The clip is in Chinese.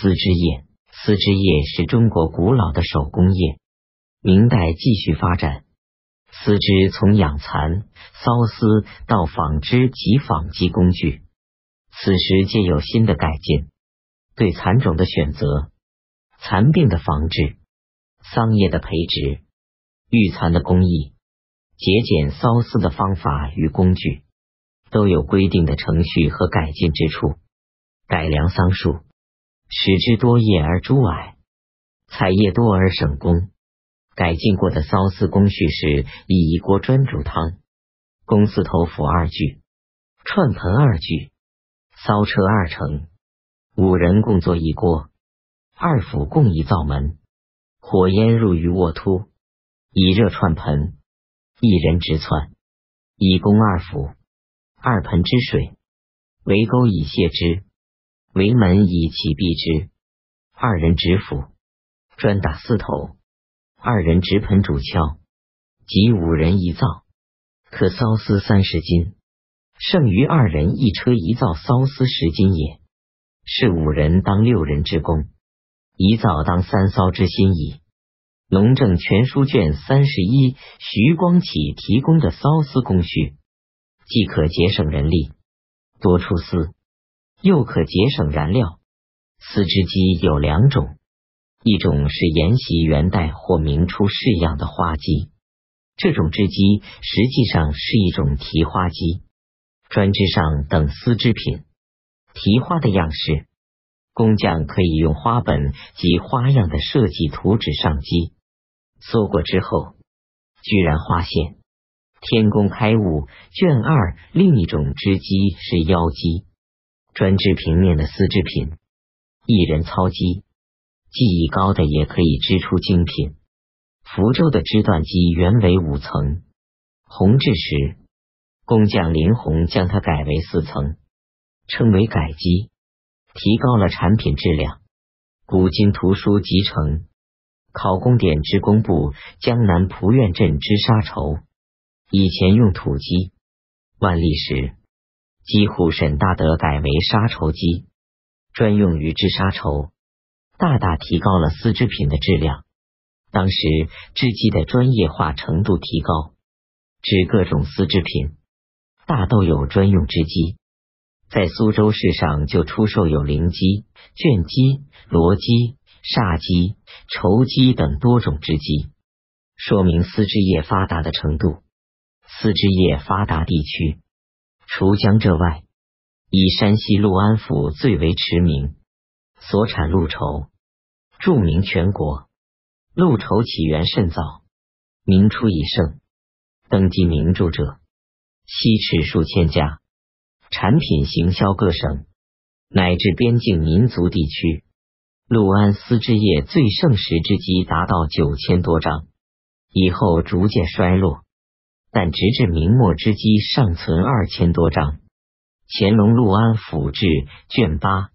丝织业，丝织业是中国古老的手工业，明代继续发展。丝织从养蚕、缫丝到纺织及纺机工具，此时皆有新的改进，对蚕种的选择、蚕病的防治、桑叶的培植、育蚕的工艺、节俭缫丝的方法与工具，都有规定的程序和改进之处。改良桑树，使之多叶而株矮，采叶多而省工。改进过的缫丝工序是以一锅专煮汤，肱丝头釜二具，串盆二具，缫车二乘，五人共作一锅，二釜共一灶门，火焰入于沃突，以热串盆，一人直窜，一肱二釜，二盆之水，为钩以泻之，为门以起闭之，二人执釜，专打丝头，二人执盆煮跷，即五人一灶，可缫丝30斤，剩余二人一车一灶缫丝10斤也，是五人当6人之功，一灶当3艘之心矣。农政全书卷31徐光启提供的缫丝工序，既可节省人力，多出丝，又可节省燃料。丝织机有2种，一种是沿袭元代或明初式样的花机，这种织机实际上是一种提花机，专织上等丝织品、提花的样式，工匠可以用花本及花样的设计图纸上机，搜过之后居然花现。天工开物卷2。另一种织机是腰机，专织平面的丝织品，一人操机，技艺高的也可以织出精品。福州的织缎机原为5层，弘治时工匠林洪将它改为4层，称为改机，提高了产品质量。古今图书集成，考公典之工部江南蒲院镇织纱绸，以前用土机，万历时机户沈大德改为纱绸机，专用于织纱绸，大大提高了丝织品的质量。当时织机的专业化程度提高，织各种丝织品，大都有专用织机。在苏州市上就出售有绫机、绢机、罗机、纱机、绸机等多种织机，说明丝织业发达的程度。丝织业发达地区，除江浙外，以山西陆安府最为驰名，所产陆绸著名全国。陆绸起源甚早，明初已盛，登记名著者西池数千家，产品行销各省乃至边境民族地区。陆安丝织业最盛时织机达到9000多张，以后逐渐衰落，但直至明末织机尚存2000多张。乾隆陆安府志卷8